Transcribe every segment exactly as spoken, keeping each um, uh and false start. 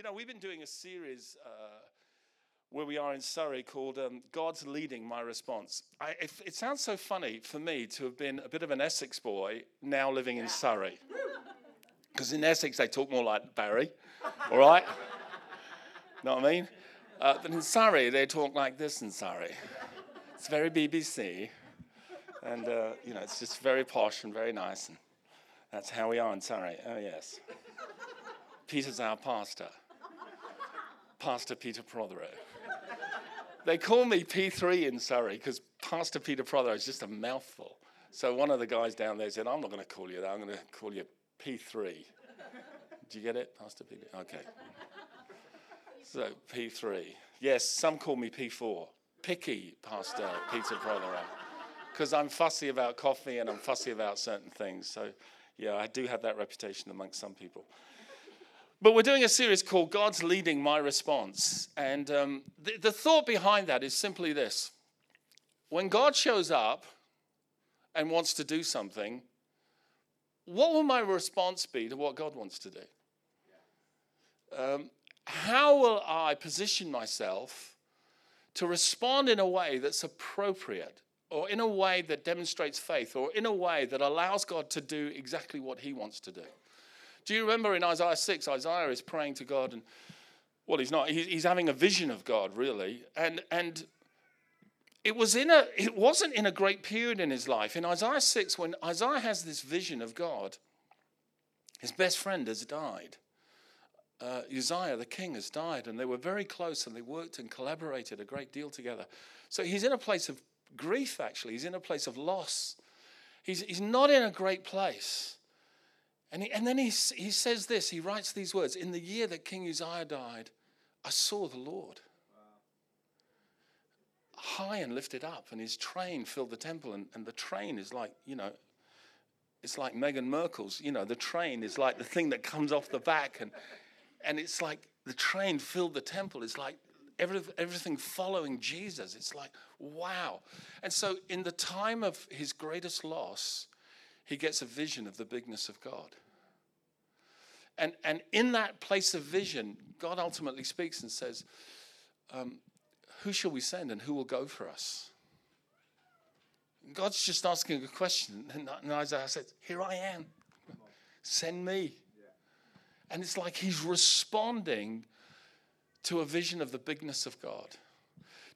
You know, we've been doing a series uh, where we are in Surrey called um, God's Leading My Response. I, it, it sounds so funny for me to have been a bit of an Essex boy now living in Surrey. Because in Essex, they talk more like Barry, all right? Know what I mean? Uh, but in Surrey, they talk like this in Surrey. It's very B B C. And, uh, you know, it's just very posh and very nice. And that's how we are in Surrey. Oh, yes. Peter's our pastor. Pastor Peter Prothero. They call me P three in Surrey because Pastor Peter Prothero is just a mouthful. So one of the guys down there said, I'm not going to call you that. I'm going to call you P three. Do you get it, Pastor Peter? Okay. So P three. Yes, some call me P four. Picky Pastor Peter Prothero. Because I'm fussy about coffee and I'm fussy about certain things. So, yeah, I do have that reputation amongst some people. But we're doing a series called God's Leading My Response. And um, the, the thought behind that is simply this. When God shows up and wants to do something, what will my response be to what God wants to do? Um, how will I position myself to respond in a way that's appropriate, or in a way that demonstrates faith, or in a way that allows God to do exactly what he wants to do? Do you remember in Isaiah six, Isaiah is praying to God, and, well, he's not, he's having a vision of God, really, and and it, was in a, it wasn't in a great period in his life. In Isaiah six, when Isaiah has this vision of God, his best friend has died. Uh, Uzziah, the king, has died, and they were very close, and they worked and collaborated a great deal together. So he's in a place of grief, actually. He's in a place of loss. He's he's not in a great place. And he, and then he, he says this. He writes these words. In the year that King Uzziah died, I saw the Lord. Wow. High and lifted up. And his train filled the temple. And, and the train is like, you know, it's like Meghan Merkel's. You know, the train is like the thing that comes off the back. And and it's like the train filled the temple. It's like every, everything following Jesus. It's like, wow. And so in the time of his greatest loss, he gets a vision of the bigness of God. And and in that place of vision, God ultimately speaks and says, um, who shall we send and who will go for us? God's just asking a question. And Isaiah says, here I am. Send me. Yeah. And it's like he's responding to a vision of the bigness of God.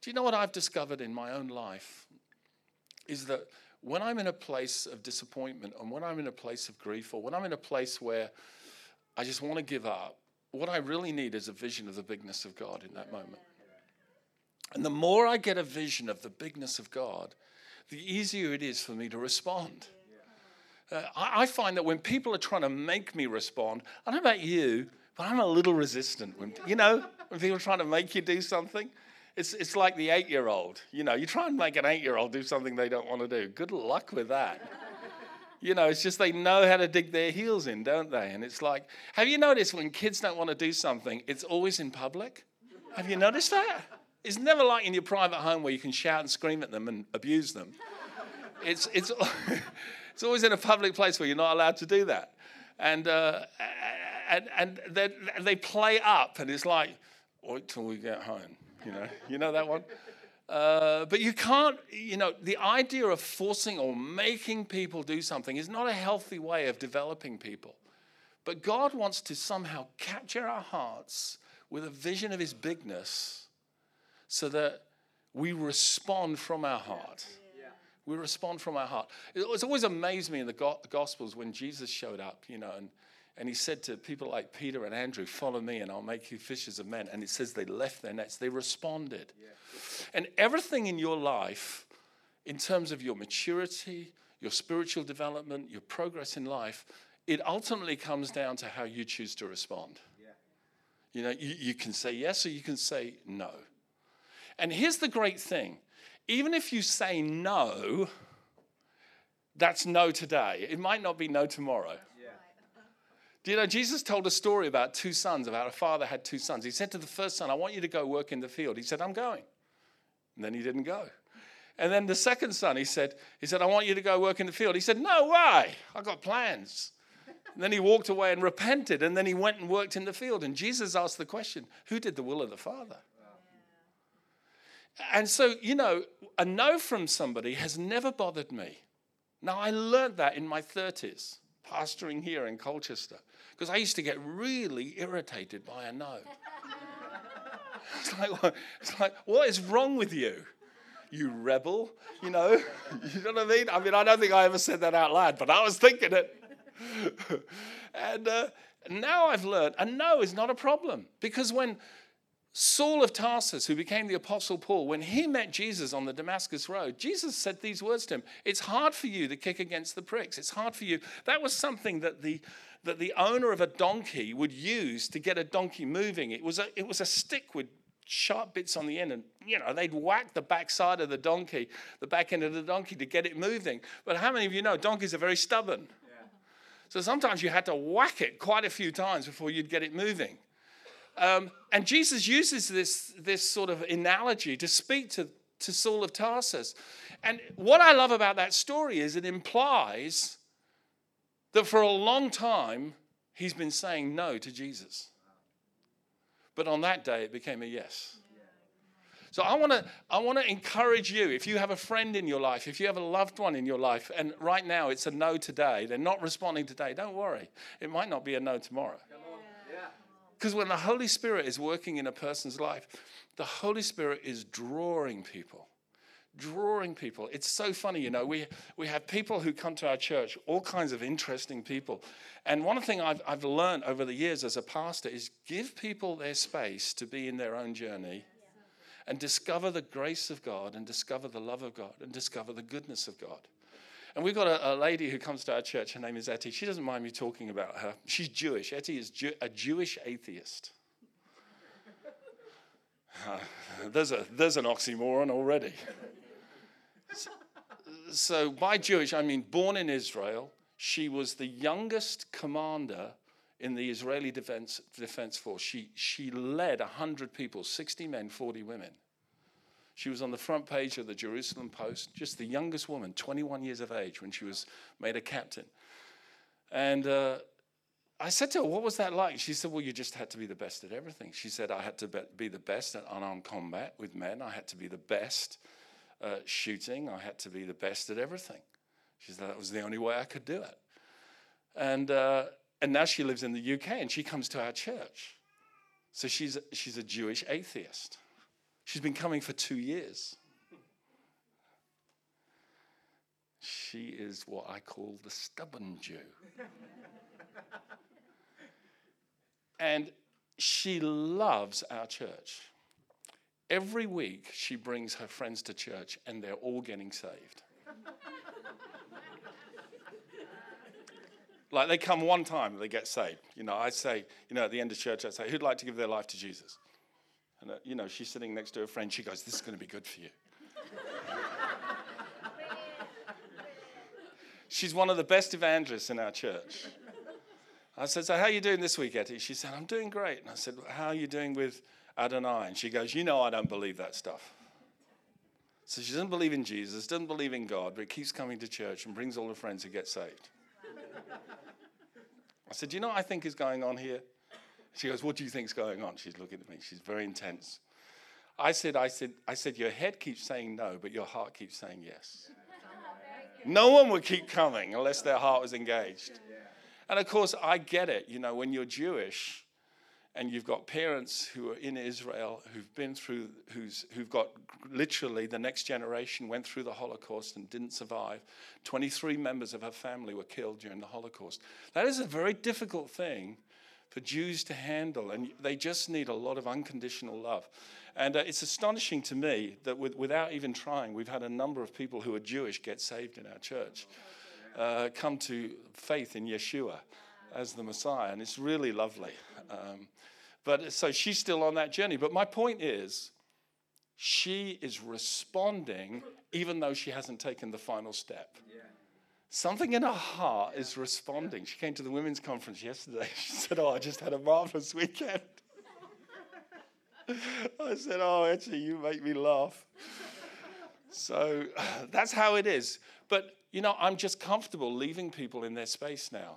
Do you know what I've discovered in my own life? Is that when I'm in a place of disappointment, and when I'm in a place of grief, or when I'm in a place where I just want to give up, what I really need is a vision of the bigness of God in that moment. And the more I get a vision of the bigness of God, the easier it is for me to respond. Uh, I, I find that when people are trying to make me respond, I don't know about you, but I'm a little resistant. When, you know, when people are trying to make you do something, It's it's like the eight-year-old. You know, you try and make an eight-year-old do something they don't want to do. Good luck with that. You know, it's just they know how to dig their heels in, don't they? And it's like, have you noticed when kids don't want to do something, it's always in public? Have you noticed that? It's never like in your private home where you can shout and scream at them and abuse them. It's it's it's always in a public place where you're not allowed to do that. And uh, and and they they play up, and it's like, wait till we get home. You know, you know that one? Uh, but you can't, you know, the idea of forcing or making people do something is not a healthy way of developing people. But God wants to somehow capture our hearts with a vision of his bigness so that we respond from our heart. We respond from our heart. It's always amazed me in the Gospels when Jesus showed up, you know, and And he said to people like Peter and Andrew, follow me and I'll make you fishers of men. And it says they left their nets. They responded. Yeah. And everything in your life, in terms of your maturity, your spiritual development, your progress in life, it ultimately comes down to how you choose to respond. Yeah. You know, you, you can say yes or you can say no. And here's the great thing. Even if you say no, that's no today. It might not be no tomorrow. Do you know, Jesus told a story about two sons, about a father had two sons. He said to the first son, I want you to go work in the field. He said, I'm going. And then he didn't go. And then the second son, he said, he said, I want you to go work in the field. He said, no way. I've got plans. And then he walked away and repented, and then he went and worked in the field. And Jesus asked the question, who did the will of the Father? Yeah. And so, you know, a no from somebody has never bothered me. Now, I learned that in my thirties, pastoring here in Colchester, because I used to get really irritated by a no. It's like, it's like, what is wrong with you? You rebel, you know? You know what I mean? I mean, I don't think I ever said that out loud, but I was thinking it. And uh, now I've learned a no is not a problem, because when Saul of Tarsus, who became the Apostle Paul, when he met Jesus on the Damascus Road, Jesus said these words to him, it's hard for you to kick against the pricks. It's hard for you. That was something that the that the owner of a donkey would use to get a donkey moving. It was a, it was a stick with sharp bits on the end, and you know they'd whack the backside of the donkey, the back end of the donkey to get it moving. But how many of you know donkeys are very stubborn? So sometimes you had to whack it quite a few times before you'd get it moving. Um, and Jesus uses this, this sort of analogy to speak to, to Saul of Tarsus. And what I love about that story is it implies that for a long time, he's been saying no to Jesus. But on that day, it became a yes. So I want to I want to encourage you, if you have a friend in your life, if you have a loved one in your life, and right now it's a no today, they're not responding today, don't worry. It might not be a no tomorrow. Because yeah. yeah. when the Holy Spirit is working in a person's life, the Holy Spirit is drawing people, drawing people. It's so funny, you know, we, we have people who come to our church, all kinds of interesting people. And one thing I've, I've learned over the years as a pastor is give people their space to be in their own journey. And discover the grace of God, and discover the love of God, and discover the goodness of God. And we've got a, a lady who comes to our church. Her name is Eti. She doesn't mind me talking about her. She's Jewish. Eti is Jew, a Jewish atheist. Uh, there's a there's an oxymoron already. So, so by Jewish, I mean born in Israel. She was the youngest commander in the Israeli Defense Defense Force. She she led one hundred people, sixty men, forty women. She was on the front page of the Jerusalem Post, just the youngest woman, twenty-one years of age, when she was made a captain. And uh, I said to her, what was that like? She said, well, you just had to be the best at everything. She said, I had to be the best at unarmed combat with men. I had to be the best uh, shooting. I had to be the best at everything. She said, that was the only way I could do it. And... Uh, And now she lives in the U K, and she comes to our church. So she's a, she's a Jewish atheist. She's been coming for two years. She is what I call the stubborn Jew. And she loves our church. Every week, she brings her friends to church, and they're all getting saved. Like they come one time and they get saved. You know, I say, you know, at the end of church, I say, who'd like to give their life to Jesus? And, uh, you know, she's sitting next to her friend. She goes, this is going to be good for you. She's one of the best evangelists in our church. I said, so how are you doing this week, Eti? She said, I'm doing great. And I said, well, how are you doing with Adonai? And she goes, you know, I don't believe that stuff. So she doesn't believe in Jesus, doesn't believe in God, but keeps coming to church and brings all her friends who get saved. I said, do you know what I think is going on here? She goes, what do you think is going on? She's looking at me. She's very intense. I said, I said, I said, your head keeps saying no, but your heart keeps saying yes. No one would keep coming unless their heart was engaged. And of course, I get it. You know, when you're Jewish and you've got parents who are in Israel, who've been through, who's, who've got literally the next generation went through the Holocaust and didn't survive. twenty-three members of her family were killed during the Holocaust. That is a very difficult thing for Jews to handle, and they just need a lot of unconditional love. And uh, it's astonishing to me that with, without even trying, we've had a number of people who are Jewish get saved in our church, uh, come to faith in Yeshua as the Messiah, and it's really lovely. Um, but so she's still on that journey. But my point is, she is responding even though she hasn't taken the final step. Yeah. Something in her heart yeah. is responding. Yeah. She came to the women's conference yesterday. She said, oh, I just had a marvelous weekend. I said, oh, actually, you make me laugh. So that's how it is. But, you know, I'm just comfortable leaving people in their space now.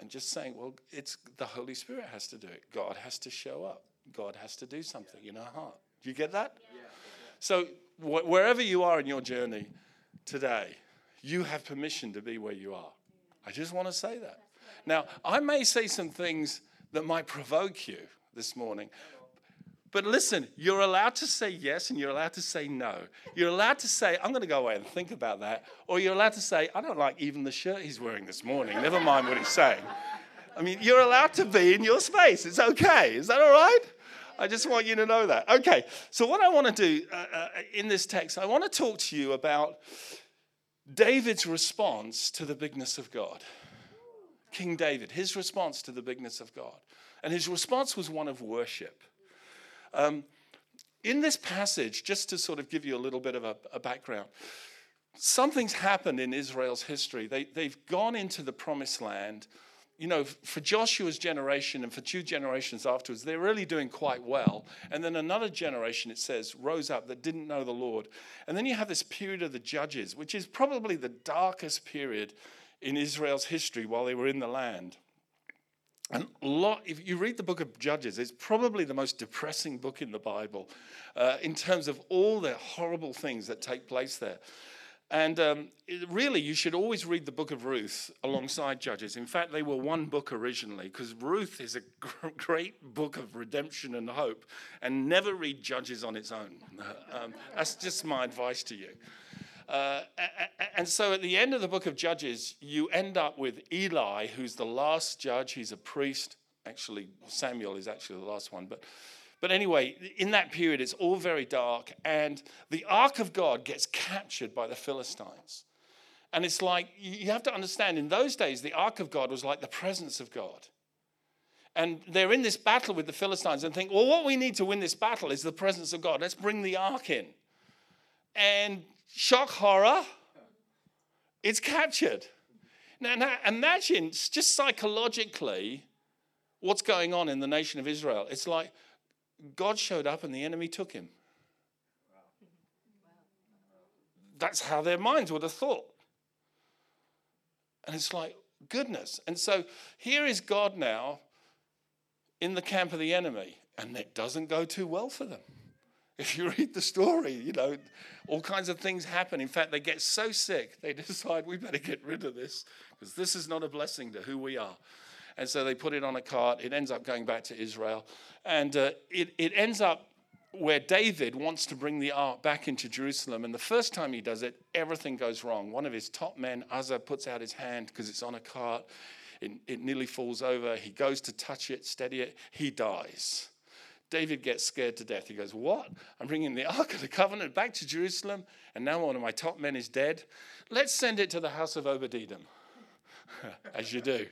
and just saying, well, it's the Holy Spirit has to do it. God has to show up. God has to do something yeah. in our heart. Do you get that? Yeah. So wh- wherever you are in your journey today, you have permission to be where you are. I just want to say that. Now, I may say some things that might provoke you this morning. But listen, you're allowed to say yes and you're allowed to say no. You're allowed to say, I'm going to go away and think about that. Or you're allowed to say, I don't like even the shirt he's wearing this morning. Never mind what he's saying. I mean, you're allowed to be in your space. It's okay. Is that all right? I just want you to know that. Okay. So what I want to do uh, uh, in this text, I want to talk to you about David's response to the bigness of God. King David, his response to the bigness of God. And his response was one of worship. Um, in this passage, just to sort of give you a little bit of a, a background, something's happened in Israel's history. They, they've gone into the promised land. You know, for Joshua's generation and for two generations afterwards, they're really doing quite well. And then another generation, it says, rose up that didn't know the Lord. And then you have this period of the judges, which is probably the darkest period in Israel's history while they were in the land. And a lot, if you read the book of Judges, it's probably the most depressing book in the Bible uh, in terms of all the horrible things that take place there. And um, it, really, you should always read the book of Ruth alongside Judges. In fact, they were one book originally, because Ruth is a gr- great book of redemption and hope, and never read Judges on its own. um, that's just my advice to you. Uh, and so at the end of the book of Judges, you end up with Eli, who's the last judge. He's a priest. Actually, Samuel is actually the last one. But, but anyway, in that period, it's all very dark. And the ark of God gets captured by the Philistines. And it's like, you have to understand, in those days, the ark of God was like the presence of God. And they're in this battle with the Philistines and think, well, what we need to win this battle is the presence of God. Let's bring the ark in. And shock, horror, it's captured. Now, now, imagine just psychologically what's going on in the nation of Israel. It's like God showed up and the enemy took him. That's how their minds would have thought. And it's like, goodness. And so here is God now in the camp of the enemy, and it doesn't go too well for them. If you read the story, you know, all kinds of things happen. In fact, they get so sick, they decide we better get rid of this because this is not a blessing to who we are. And so they put it on a cart. It ends up going back to Israel. And uh, it, it ends up where David wants to bring the ark back into Jerusalem. And the first time he does it, everything goes wrong. One of his top men, Uzziah, puts out his hand because it's on a cart. It, it nearly falls over. He goes to touch it, steady it. He dies. David gets scared to death. He goes, what? I'm bringing the Ark of the Covenant back to Jerusalem, and now one of my top men is dead. Let's send it to the house of Obed-Edom, as you do.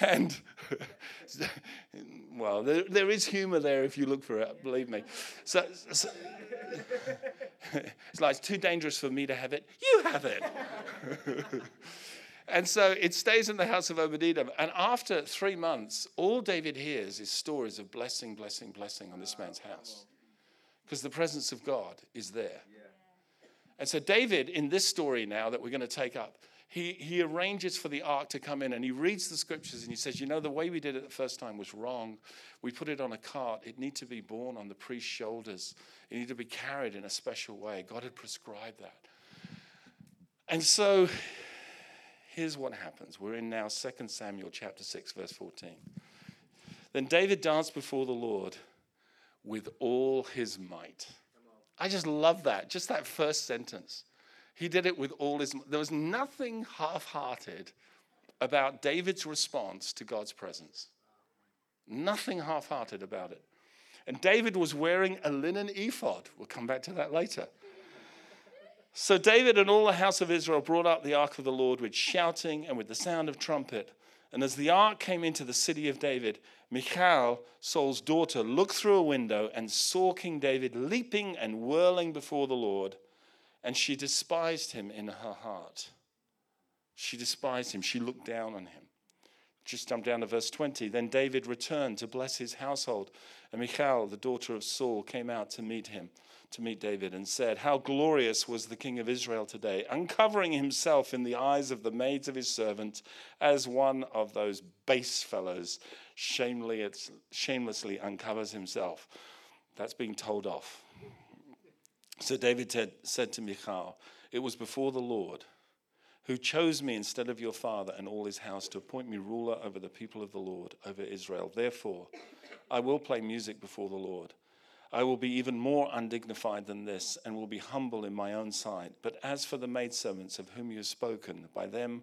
And, well, there, there is humor there if you look for it, believe me. So, so it's like, it's too dangerous for me to have it. You have it. And so it stays in the house of Obed-Edom. And after three months, all David hears is stories of blessing, blessing, blessing on this man's house. Because the presence of God is there. And so David, in this story now that we're going to take up, he, he arranges for the ark to come in and he reads the scriptures and he says, you know, the way we did it the first time was wrong. We put it on a cart. It needed to be borne on the priest's shoulders. It needed to be carried in a special way. God had prescribed that. And so here's what happens. We're in now Second Samuel chapter six, verse fourteen. Then David danced before the Lord with all his might. I just love that. Just that first sentence. He did it with all his might. There was nothing half-hearted about David's response to God's presence. Nothing half-hearted about it. And David was wearing a linen ephod. We'll come back to that later. So David and all the house of Israel brought up the ark of the Lord with shouting and with the sound of trumpet. And as the ark came into the city of David, Michal, Saul's daughter, looked through a window and saw King David leaping and whirling before the Lord. And she despised him in her heart. She despised him. She looked down on him. Just jump down to verse twenty. Then David returned to bless his household, and Michal, the daughter of Saul, came out to meet him, to meet David, and said, "How glorious was the king of Israel today, uncovering himself in the eyes of the maids of his servants as one of those base fellows shamelessly uncovers himself." That's being told off. So David said, said to Michal, "It was before the Lord, who chose me instead of your father and all his house to appoint me ruler over the people of the Lord, over Israel. Therefore, I will play music before the Lord. I will be even more undignified than this and will be humble in my own sight. But as for the maidservants of whom you have spoken, by them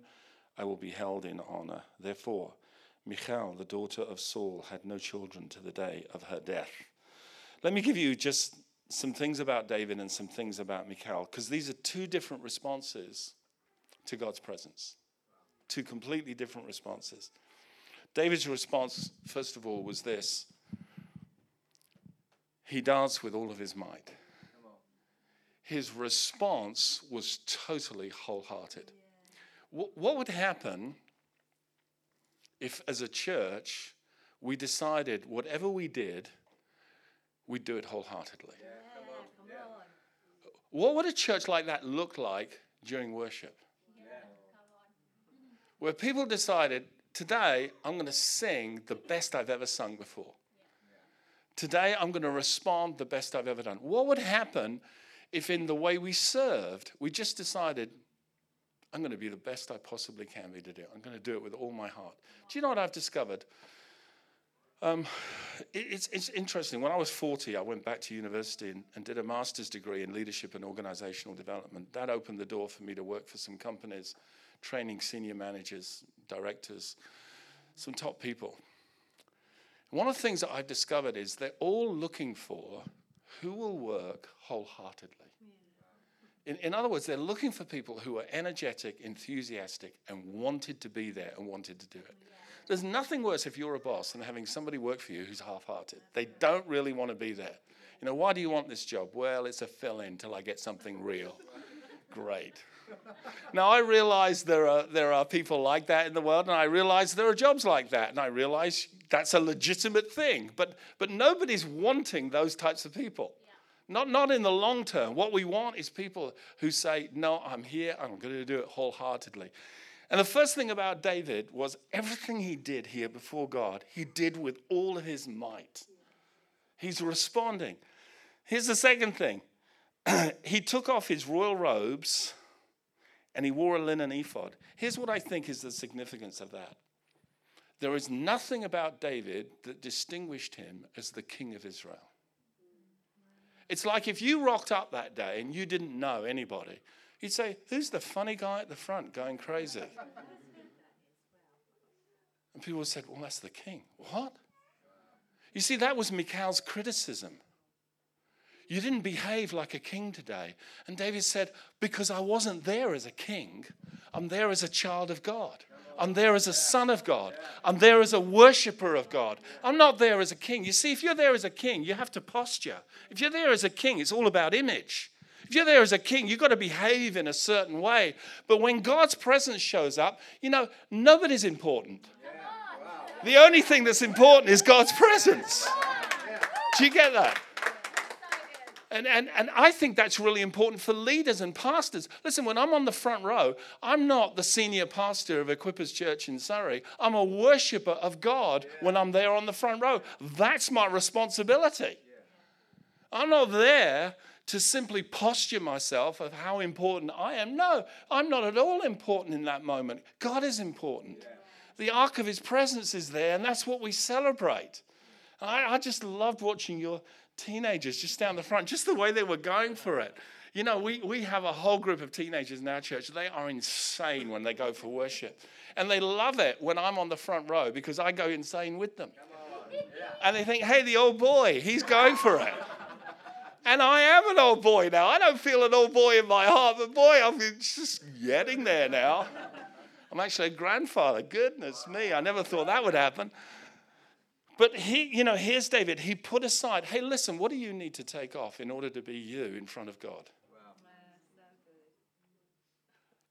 I will be held in honor." Therefore, Michal, the daughter of Saul, had no children to the day of her death. Let me give you just some things about David and some things about Michal, because these are two different responses to God's presence. Two completely different responses. David's response, first of all, was this. He danced with all of his might. His response was totally wholehearted. What would happen if, as a church, we decided whatever we did, we'd do it wholeheartedly? Yeah, come on. Yeah. What would a church like that look like during worship? Yeah. Where people decided, today I'm going to sing the best I've ever sung before. Today, I'm going to respond the best I've ever done. What would happen if in the way we served, we just decided, I'm going to be the best I possibly can be to do. I'm going to do it with all my heart. Do you know what I've discovered? Um, it, it's, it's interesting. When I was forty, I went back to university and, and did a master's degree in leadership and organizational development. That opened the door for me to work for some companies, training senior managers, directors, some top people. One of the things that I've discovered is they're all looking for who will work wholeheartedly. In, in other words, they're looking for people who are energetic, enthusiastic, and wanted to be there and wanted to do it. There's nothing worse if you're a boss than having somebody work for you who's half-hearted. They don't really want to be there. You know, why do you want this job? Well, it's a fill-in till I get something real. Great. Now, I realize there are there are people like that in the world, and I realize there are jobs like that, and I realize that's a legitimate thing. But but nobody's wanting those types of people. Yeah. Not, not in the long term. What we want is people who say, no, I'm here, I'm going to do it wholeheartedly. And the first thing about David was everything he did here before God, he did with all of his might. He's responding. Here's the second thing. He took off his royal robes and he wore a linen ephod. Here's what I think is the significance of that. There is nothing about David that distinguished him as the king of Israel. It's like if you rocked up that day and you didn't know anybody, you'd say, who's the funny guy at the front going crazy? And people said, well, that's the king. What? You see, that was Michal's criticism. You didn't behave like a king today. And David said, because I wasn't there as a king. I'm there as a child of God. I'm there as a son of God. I'm there as a worshiper of God. I'm not there as a king. You see, if you're there as a king, you have to posture. If you're there as a king, it's all about image. If you're there as a king, you've got to behave in a certain way. But when God's presence shows up, you know, nobody's important. The only thing that's important is God's presence. Do you get that? And, and and I think that's really important for leaders and pastors. Listen, when I'm on the front row, I'm not the senior pastor of Equippers Church in Surrey. I'm a worshiper of God yeah. when I'm there on the front row. That's my responsibility. Yeah. I'm not there to simply posture myself of how important I am. No, I'm not at all important in that moment. God is important. Yeah. The ark of his presence is there, and that's what we celebrate. I, I just loved watching your teenagers just down the front, just the way they were going for it. You know, we, we have a whole group of teenagers in our church. They are insane when they go for worship. And they love it when I'm on the front row because I go insane with them. Yeah. And they think, hey, the old boy, he's going for it. And I am an old boy now. I don't feel an old boy in my heart, but boy, I'm just getting there now. I'm actually a grandfather. Goodness me, I never thought that would happen. But he, you know, here's David. He put aside, hey, listen, what do you need to take off in order to be you in front of God? Wow.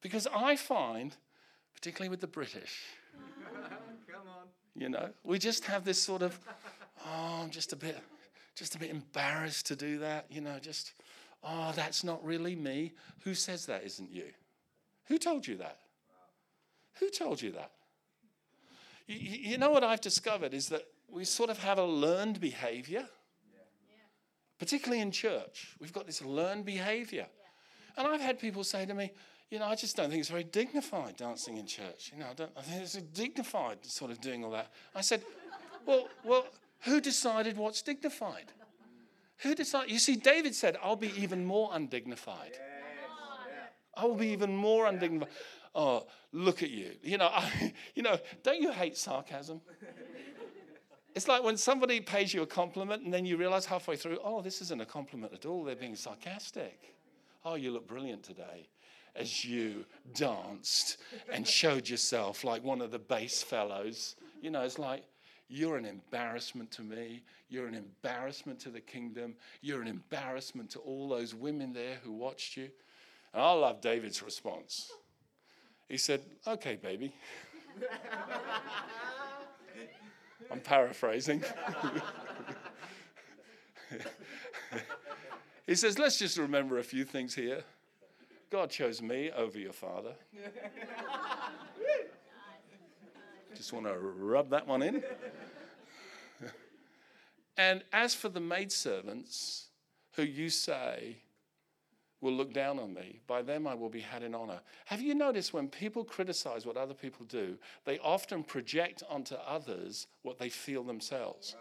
Because I find, particularly with the British, you know. We just have this sort of, oh, I'm just a bit, just a bit embarrassed to do that, you know, just, oh, that's not really me. Who says that isn't you? Who told you that? Who told you that? You, you know what I've discovered is that we sort of have a learned behavior, particularly in church. We've got this learned behavior. And I've had people say to me, you know, I just don't think it's very dignified dancing in church. You know, I don't I think it's dignified sort of doing all that. I said, well, well, who decided what's dignified? Who decided? You see, David said, I'll be even more undignified. Yes. I will be even more undignified. Oh, look at you. You know, I, you know, don't you hate sarcasm? It's like when somebody pays you a compliment and then you realize halfway through, oh, this isn't a compliment at all. They're being sarcastic. Oh, you look brilliant today, as you danced and showed yourself like one of the bass fellows. You know, it's like, you're an embarrassment to me. You're an embarrassment to the kingdom. You're an embarrassment to all those women there who watched you. And I love David's response. He said, okay, baby. I'm paraphrasing. He says, let's just remember a few things here. God chose me over your father. Just want to rub that one in. And as for the maidservants who you say will look down on me, by them I will be had in honor. Have you noticed when people criticize what other people do, they often project onto others what they feel themselves?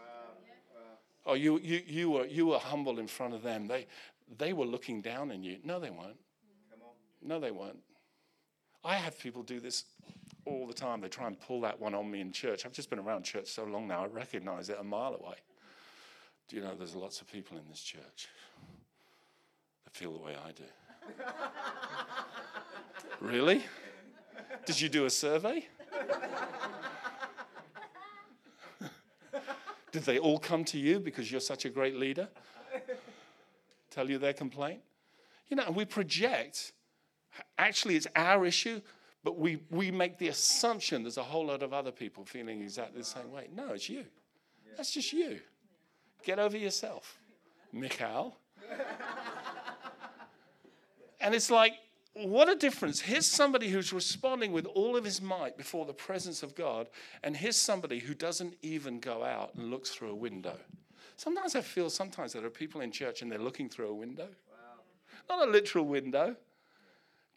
Oh, you you you were you were humble in front of them. They they were looking down on you. No, they weren't. Come on. No, they weren't. I have people do this all the time. They try and pull that one on me in church. I've just been around church so long now, I recognize it a mile away. Do you know there's lots of people in this church that feel the way I do? Really? Did you do a survey? Did they all come to you because you're such a great leader? Tell you their complaint? You know, and we project. Actually, it's our issue, but we, we make the assumption there's a whole lot of other people feeling exactly the same way. No, it's you. That's just you. Get over yourself, Michal. And it's like, what a difference. Here's somebody who's responding with all of his might before the presence of God, and here's somebody who doesn't even go out and looks through a window. Sometimes I feel sometimes there are people in church and they're looking through a window. Wow. Not a literal window,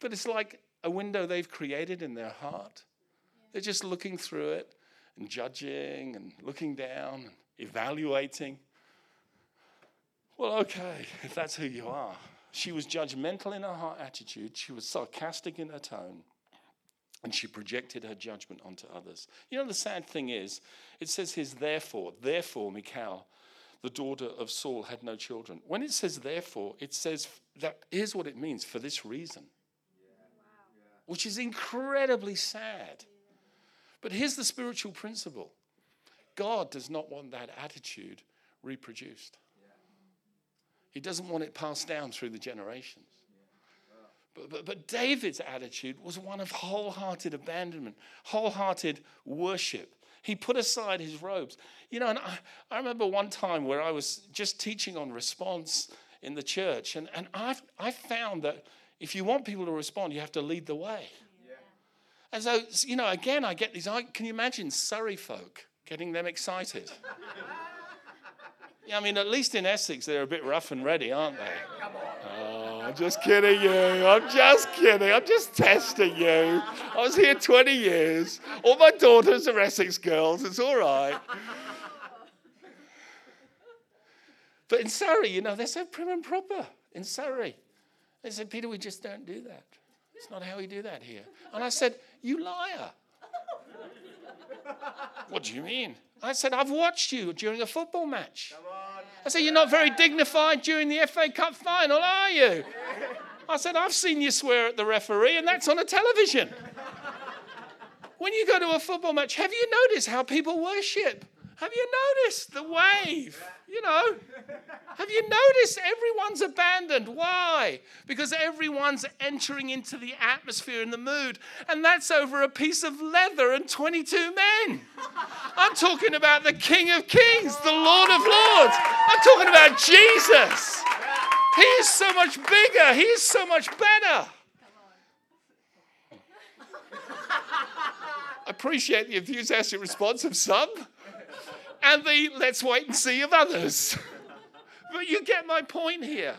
but it's like a window they've created in their heart. Yeah. They're just looking through it and judging and looking down and evaluating. Well, okay, if that's who you are. She was judgmental in her heart attitude. She was sarcastic in her tone. And she projected her judgment onto others. You know, the sad thing is, it says here, therefore, therefore, Michal, the daughter of Saul, had no children. When it says therefore, it says that here's what it means: for this reason. Yeah. Wow. Which is incredibly sad. But here's the spiritual principle. God does not want that attitude reproduced. He doesn't want it passed down through the generations. But, but, but David's attitude was one of wholehearted abandonment, wholehearted worship. He put aside his robes. You know, and I, I remember one time where I was just teaching on response in the church, and, and I've, I found that if you want people to respond, you have to lead the way. Yeah. And so, you know, again, I get these, I, can you imagine Surrey folk getting them excited? I mean, at least in Essex, they're a bit rough and ready, aren't they? Come on. Oh, I'm just kidding you. I'm just kidding. I'm just testing you. I was here twenty years. All my daughters are Essex girls. It's all right. But in Surrey, you know, they're so prim and proper in Surrey. They said, Peter, we just don't do that. It's not how we do that here. And I said, you liar. What do you mean? I said, I've watched you during a football match. Come on. I said, you're not very dignified during the F A Cup final, are you? I said, I've seen you swear at the referee, and that's on a television. When you go to a football match, have you noticed how people worship? Have you noticed the wave? You know, have you noticed everyone's abandoned? Why? Because everyone's entering into the atmosphere and the mood, and that's over a piece of leather and twenty-two men. I'm talking about the King of Kings, the Lord of Lords. I'm talking about Jesus. He is so much bigger. He is so much better. Appreciate the enthusiastic response of some and the let's wait and see of others. But you get my point here.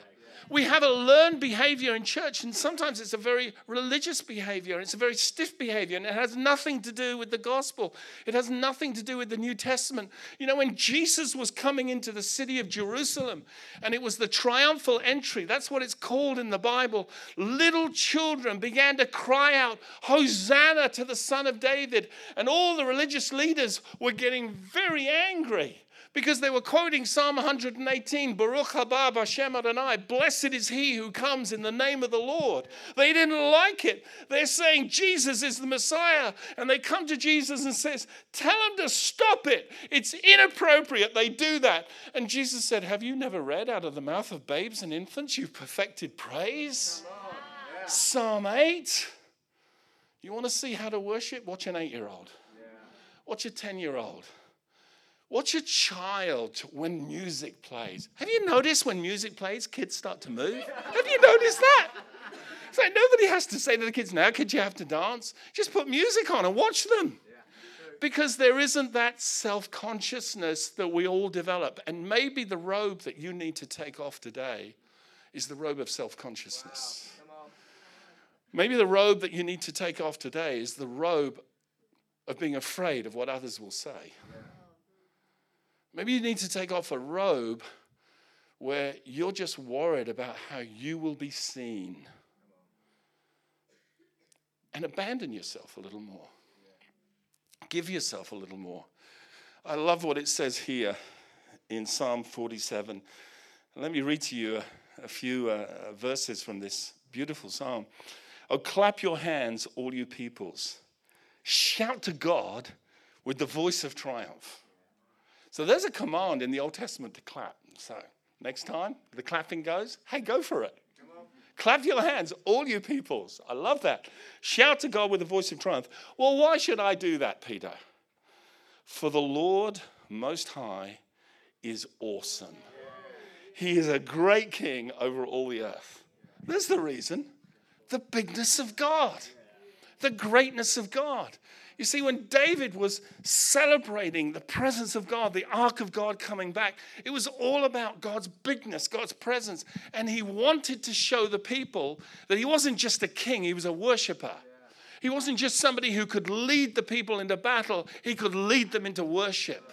We have a learned behavior in church, and sometimes it's a very religious behavior. It's a very stiff behavior, and it has nothing to do with the gospel. It has nothing to do with the New Testament. You know, when Jesus was coming into the city of Jerusalem, and it was the triumphal entry, that's what it's called in the Bible, little children began to cry out, Hosanna to the Son of David. And all the religious leaders were getting very angry, because they were quoting Psalm one eighteen, Baruch haba b'Hashem Adonai, blessed is he who comes in the name of the Lord. They didn't like it. They're saying Jesus is the Messiah. And they come to Jesus and says, tell him to stop it. It's inappropriate. They do that. And Jesus said, have you never read, out of the mouth of babes and infants you've perfected praise? Yeah. Psalm eight. You want to see how to worship? Watch an eight-year-old. Yeah. Watch a ten-year-old. Watch a child when music plays. Have you noticed when music plays, kids start to move? Have you noticed that? It's like nobody has to say to the kids, now, kids, you have to dance. Just put music on and watch them. Because there isn't that self-consciousness that we all develop. And maybe the robe that you need to take off today is the robe of self-consciousness. Wow. Maybe the robe that you need to take off today is the robe of being afraid of what others will say. Yeah. Maybe you need to take off a robe where you're just worried about how you will be seen and abandon yourself a little more. Give yourself a little more. I love what it says here in Psalm forty-seven. Let me read to you a, a few uh, verses from this beautiful psalm. Oh, clap your hands, all you peoples. Shout to God with the voice of triumph. So there's a command in the Old Testament to clap. So next time the clapping goes, hey, go for it. Clap your hands, all you peoples. I love that. Shout to God with the voice of triumph. Well, why should I do that, Peter? For the Lord Most High is awesome. He is a great king over all the earth. There's the reason. The bigness of God. The greatness of God. You see, when David was celebrating the presence of God, the ark of God coming back, it was all about God's bigness, God's presence. And he wanted to show the people that he wasn't just a king, he was a worshiper. He wasn't just somebody who could lead the people into battle, he could lead them into worship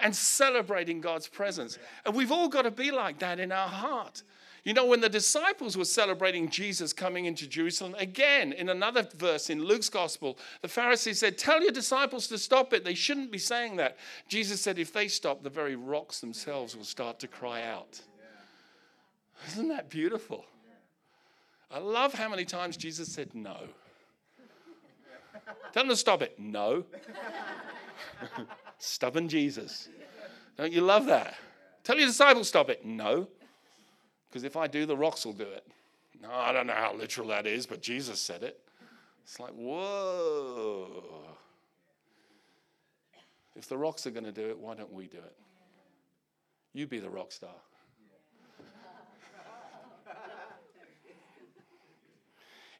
and celebrating God's presence. And we've all got to be like that in our heart. You know, when the disciples were celebrating Jesus coming into Jerusalem, again, in another verse in Luke's gospel, the Pharisees said, tell your disciples to stop it. They shouldn't be saying that. Jesus said, if they stop, the very rocks themselves will start to cry out. Isn't that beautiful? I love how many times Jesus said no. Tell them to stop it. No. Stubborn Jesus. Don't you love that? Tell your disciples stop it. No. Because if I do, the rocks will do it. No, I don't know how literal that is, but Jesus said it. It's like, whoa. If the rocks are going to do it, why don't we do it? You be the rock star.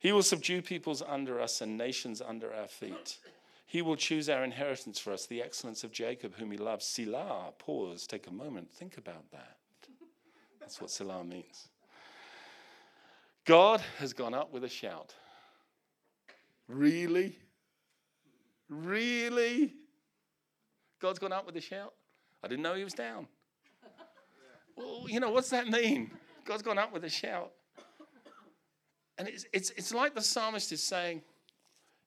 He will subdue peoples under us and nations under our feet. He will choose our inheritance for us, the excellence of Jacob, whom he loves. Selah, pause, take a moment, think about that. That's what Selah means. God has gone up with a shout. Really? Really? God's gone up with a shout? I didn't know he was down. Well, you know, what's that mean? God's gone up with a shout. And it's, it's, it's like the psalmist is saying,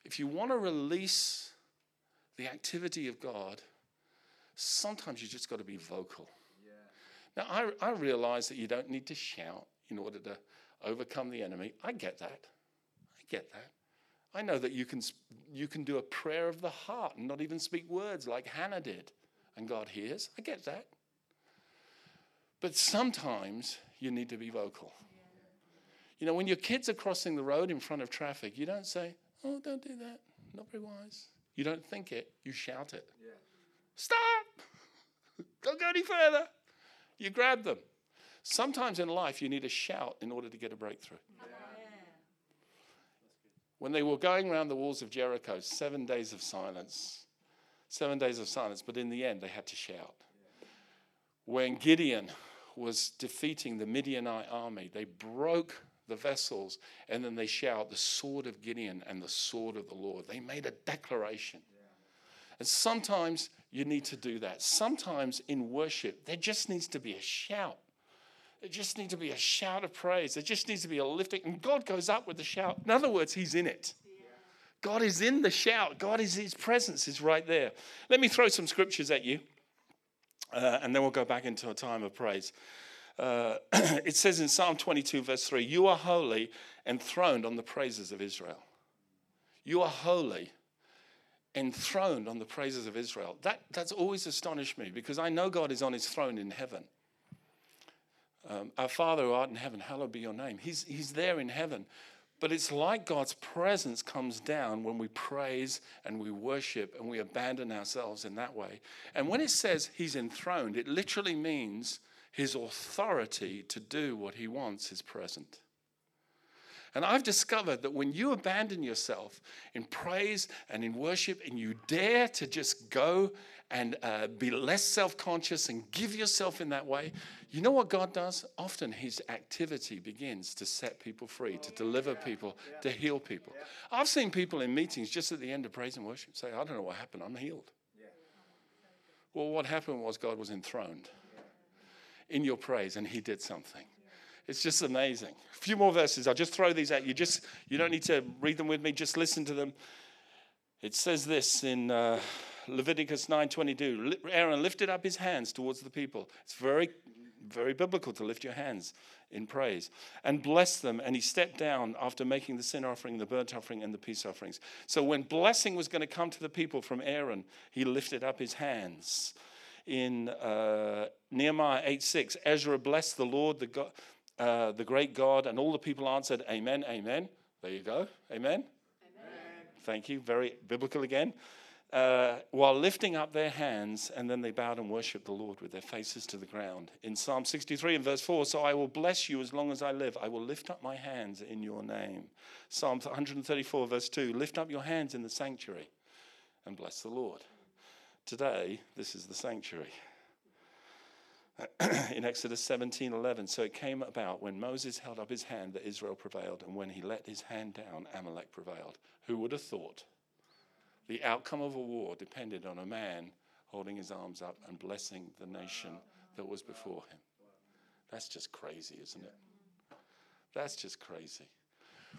if you want to release the activity of God, sometimes you just got to be vocal. Now, I, I realize that you don't need to shout in order to overcome the enemy. I get that. I get that. I know that you can you can do a prayer of the heart and not even speak words like Hannah did. and God hears. I get that. But sometimes you need to be vocal. You know, when your kids are crossing the road in front of traffic, you don't say, oh, don't do that. Not very wise. You don't think it. You shout it. Yeah. Stop! Don't go any further. You grab them. Sometimes in life you need to shout in order to get a breakthrough. Yeah. Yeah. When they were going around the walls of Jericho, seven days of silence. Seven days of silence. But in the end they had to shout. Yeah. When Gideon was defeating the Midianite army, they broke the vessels, and then they shout, the sword of Gideon and the sword of the Lord. They made a declaration. Yeah. And sometimes you need to do that. Sometimes in worship, there just needs to be a shout. There just needs to be a shout of praise. There just needs to be a lifting. And God goes up with the shout. In other words, he's in it. Yeah. God is in the shout. God is, his presence is right there. Let me throw some scriptures at you, uh, and then we'll go back into a time of praise. Uh, it says in Psalm twenty-two, verse three, you are holy, enthroned on the praises of Israel. You are holy, enthroned on the praises of Israel. That, that's always astonished me, because I know God is on his throne in heaven. Um, our Father who art in heaven, hallowed be your name. He's, he's there in heaven. But it's like God's presence comes down when we praise and we worship and we abandon ourselves in that way. And when it says he's enthroned, it literally means his authority to do what he wants is present. And I've discovered that when you abandon yourself in praise and in worship, and you dare to just go and uh, be less self-conscious and give yourself in that way, you know what God does? Often his activity begins to set people free, to deliver people, to heal people. I've seen people in meetings just at the end of praise and worship say, I don't know what happened, I'm healed. Well, what happened was God was enthroned in your praise, and he did something. It's just amazing. A few more verses. I'll just throw these at you. Just you don't need to read them with me. Just listen to them. It says this in uh, Leviticus nine twenty-two. Aaron lifted up his hands towards the people. It's very, very biblical to lift your hands in praise. And blessed them, and he stepped down after making the sin offering, the burnt offering, and the peace offerings. So when blessing was going to come to the people from Aaron, he lifted up his hands. In uh, Nehemiah eight six, Ezra blessed the Lord, the, God, uh, the great God, and all the people answered, amen, amen. There you go. Amen. Amen. Thank you. Very biblical again. Uh, while lifting up their hands, and then they bowed and worshipped the Lord with their faces to the ground. In Psalm sixty-three and verse four, so I will bless you as long as I live. I will lift up my hands in your name. Psalm one thirty-four verse two, lift up your hands in the sanctuary and bless the Lord. Today, this is the sanctuary. In Exodus seventeen eleven, so it came about when Moses held up his hand that Israel prevailed, and when he let his hand down, Amalek prevailed. Who would have thought the outcome of a war depended on a man holding his arms up and blessing the nation that was before him? That's just crazy, isn't it? That's just crazy.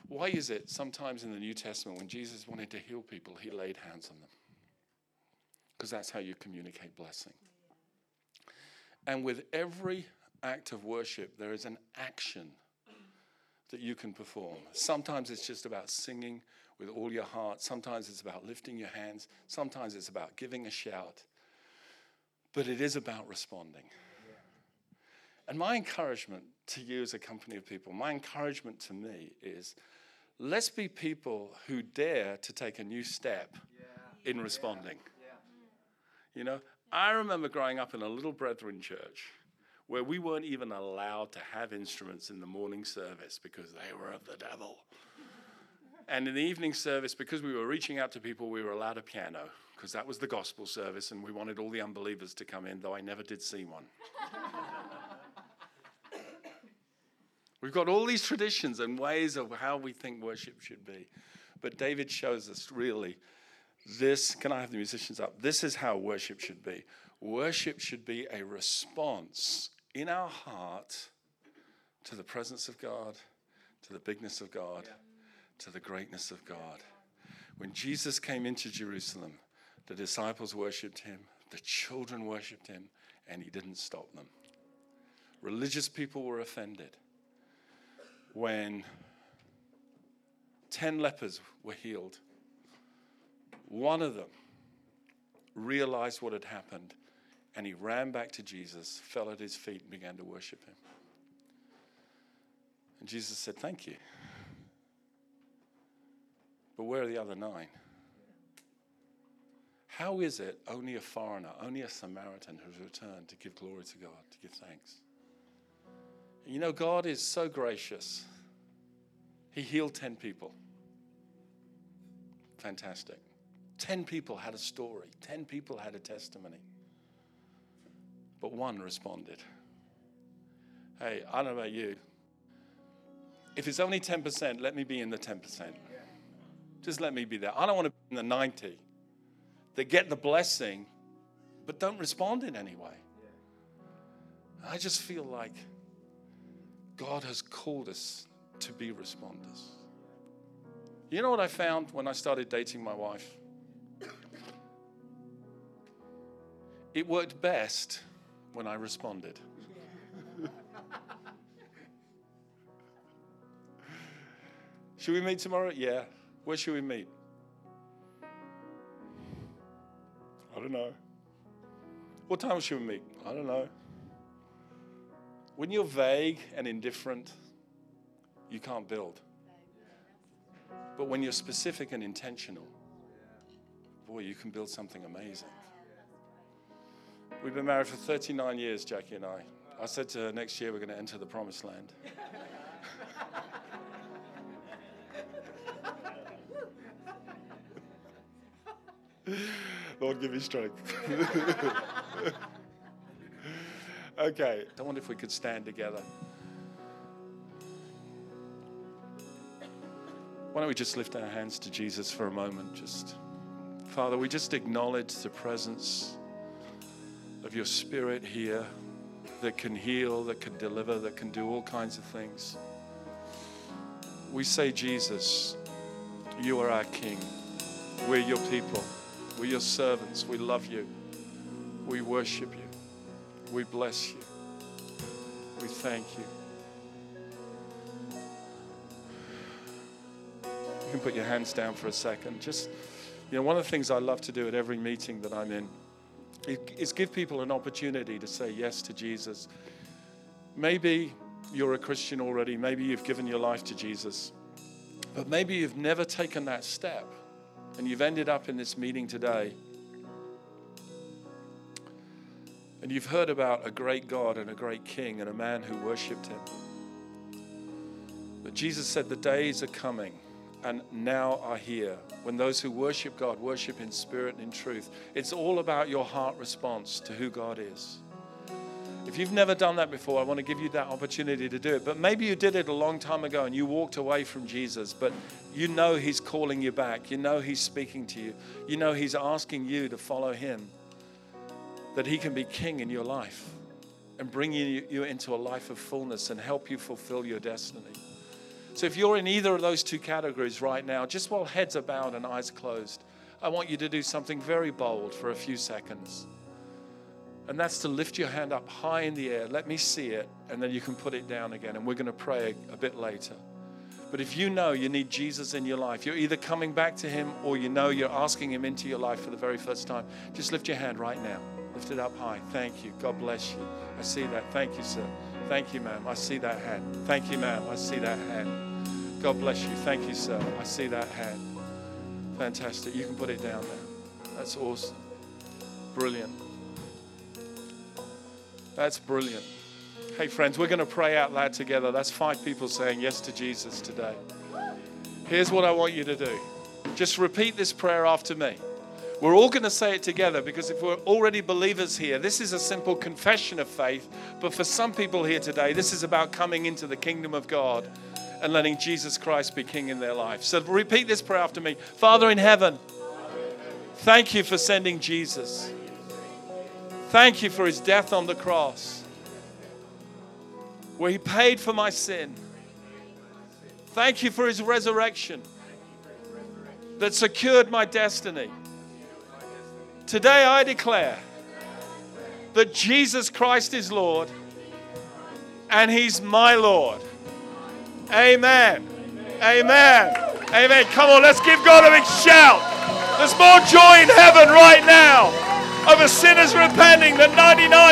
Why is it sometimes in the New Testament when Jesus wanted to heal people, he laid hands on them? Because that's how you communicate blessing. And with every act of worship, there is an action that you can perform. Sometimes it's just about singing with all your heart. Sometimes it's about lifting your hands. Sometimes it's about giving a shout. But it is about responding. And my encouragement to you as a company of people, my encouragement to me is, let's be people who dare to take a new step yeah. in responding. Yeah. You know, I remember growing up in a little Brethren church where we weren't even allowed to have instruments in the morning service because they were of the devil. And in the evening service, because we were reaching out to people, we were allowed a piano because that was the gospel service and we wanted all the unbelievers to come in, though I never did see one. We've got all these traditions and ways of how we think worship should be. But David shows us really this, can I have the musicians up? This is how worship should be. Worship should be a response in our heart to the presence of God, to the bigness of God, yeah. to the greatness of God. When Jesus came into Jerusalem, the disciples worshipped him, the children worshipped him, and he didn't stop them. Religious people were offended when ten lepers were healed. One of them realized what had happened. And he ran back to Jesus, fell at his feet, and began to worship him. And Jesus said, thank you. But where are the other nine? How is it only a foreigner, only a Samaritan has returned to give glory to God, to give thanks? You know, God is so gracious. He healed ten people. Fantastic. Ten people had a story. Ten people had a testimony. But one responded. Hey, I don't know about you. If it's only ten percent, let me be in the ten percent. Just let me be there. I don't want to be in the ninety. They get the blessing, but don't respond in any way. I just feel like God has called us to be responders. You know what I found when I started dating my wife? It worked best when I responded. Should we meet tomorrow? Yeah. Where should we meet? I don't know. What time should we meet? I don't know. When you're vague and indifferent, you can't build. But when you're specific and intentional, boy, you can build something amazing. We've been married for thirty-nine years, Jackie and I. I said to her, next year we're going to enter the promised land. Lord, give me strength. Okay. I wonder if we could stand together. Why don't we just lift our hands to Jesus for a moment? Just, Father, we just acknowledge the presence of your Spirit here that can heal, that can deliver, that can do all kinds of things. We say, Jesus, you are our King. We're your people. We're your servants. We love you. We worship you. We bless you. We thank you. You can put your hands down for a second. Just, you know, one of the things I love to do at every meeting that I'm in is give people an opportunity to say yes to Jesus. Maybe you're a Christian already. Maybe you've given your life to Jesus. But maybe you've never taken that step and you've ended up in this meeting today. And you've heard about a great God and a great King and a man who worshipped him. But Jesus said the days are coming and now are here, when those who worship God worship in spirit and in truth. It's all about your heart response to who God is. If you've never done that before, I want to give you that opportunity to do it. But maybe you did it a long time ago and you walked away from Jesus, but you know he's calling you back. You know he's speaking to you. You know he's asking you to follow him, that he can be king in your life and bring you into a life of fullness and help you fulfill your destiny. So if you're in either of those two categories right now, just while heads are bowed and eyes closed, I want you to do something very bold for a few seconds. And that's to lift your hand up high in the air. Let me see it. And then you can put it down again. And we're going to pray a bit later. But if you know you need Jesus in your life, you're either coming back to him or you know you're asking him into your life for the very first time, just lift your hand right now. Lift it up high. Thank you. God bless you. I see that. Thank you, sir. Thank you, ma'am. I see that hand. Thank you, ma'am. I see that hand. God bless you. Thank you, sir. I see that hand. Fantastic. You can put it down now. That's awesome. Brilliant. That's brilliant. Hey, friends, we're going to pray out loud together. That's five people saying yes to Jesus today. Here's what I want you to do. Just repeat this prayer after me. We're all going to say it together, because if we're already believers here, this is a simple confession of faith. But for some people here today, this is about coming into the kingdom of God and letting Jesus Christ be king in their life. So repeat this prayer after me. Father in heaven, thank you for sending Jesus. Thank you for his death on the cross, where he paid for my sin. Thank you for his resurrection that secured my destiny. Today I declare that Jesus Christ is Lord and he's my Lord. Amen. Amen. Amen. Come on, let's give God a big shout. There's more joy in heaven right now. of a sinner's repenting, the ninety-nine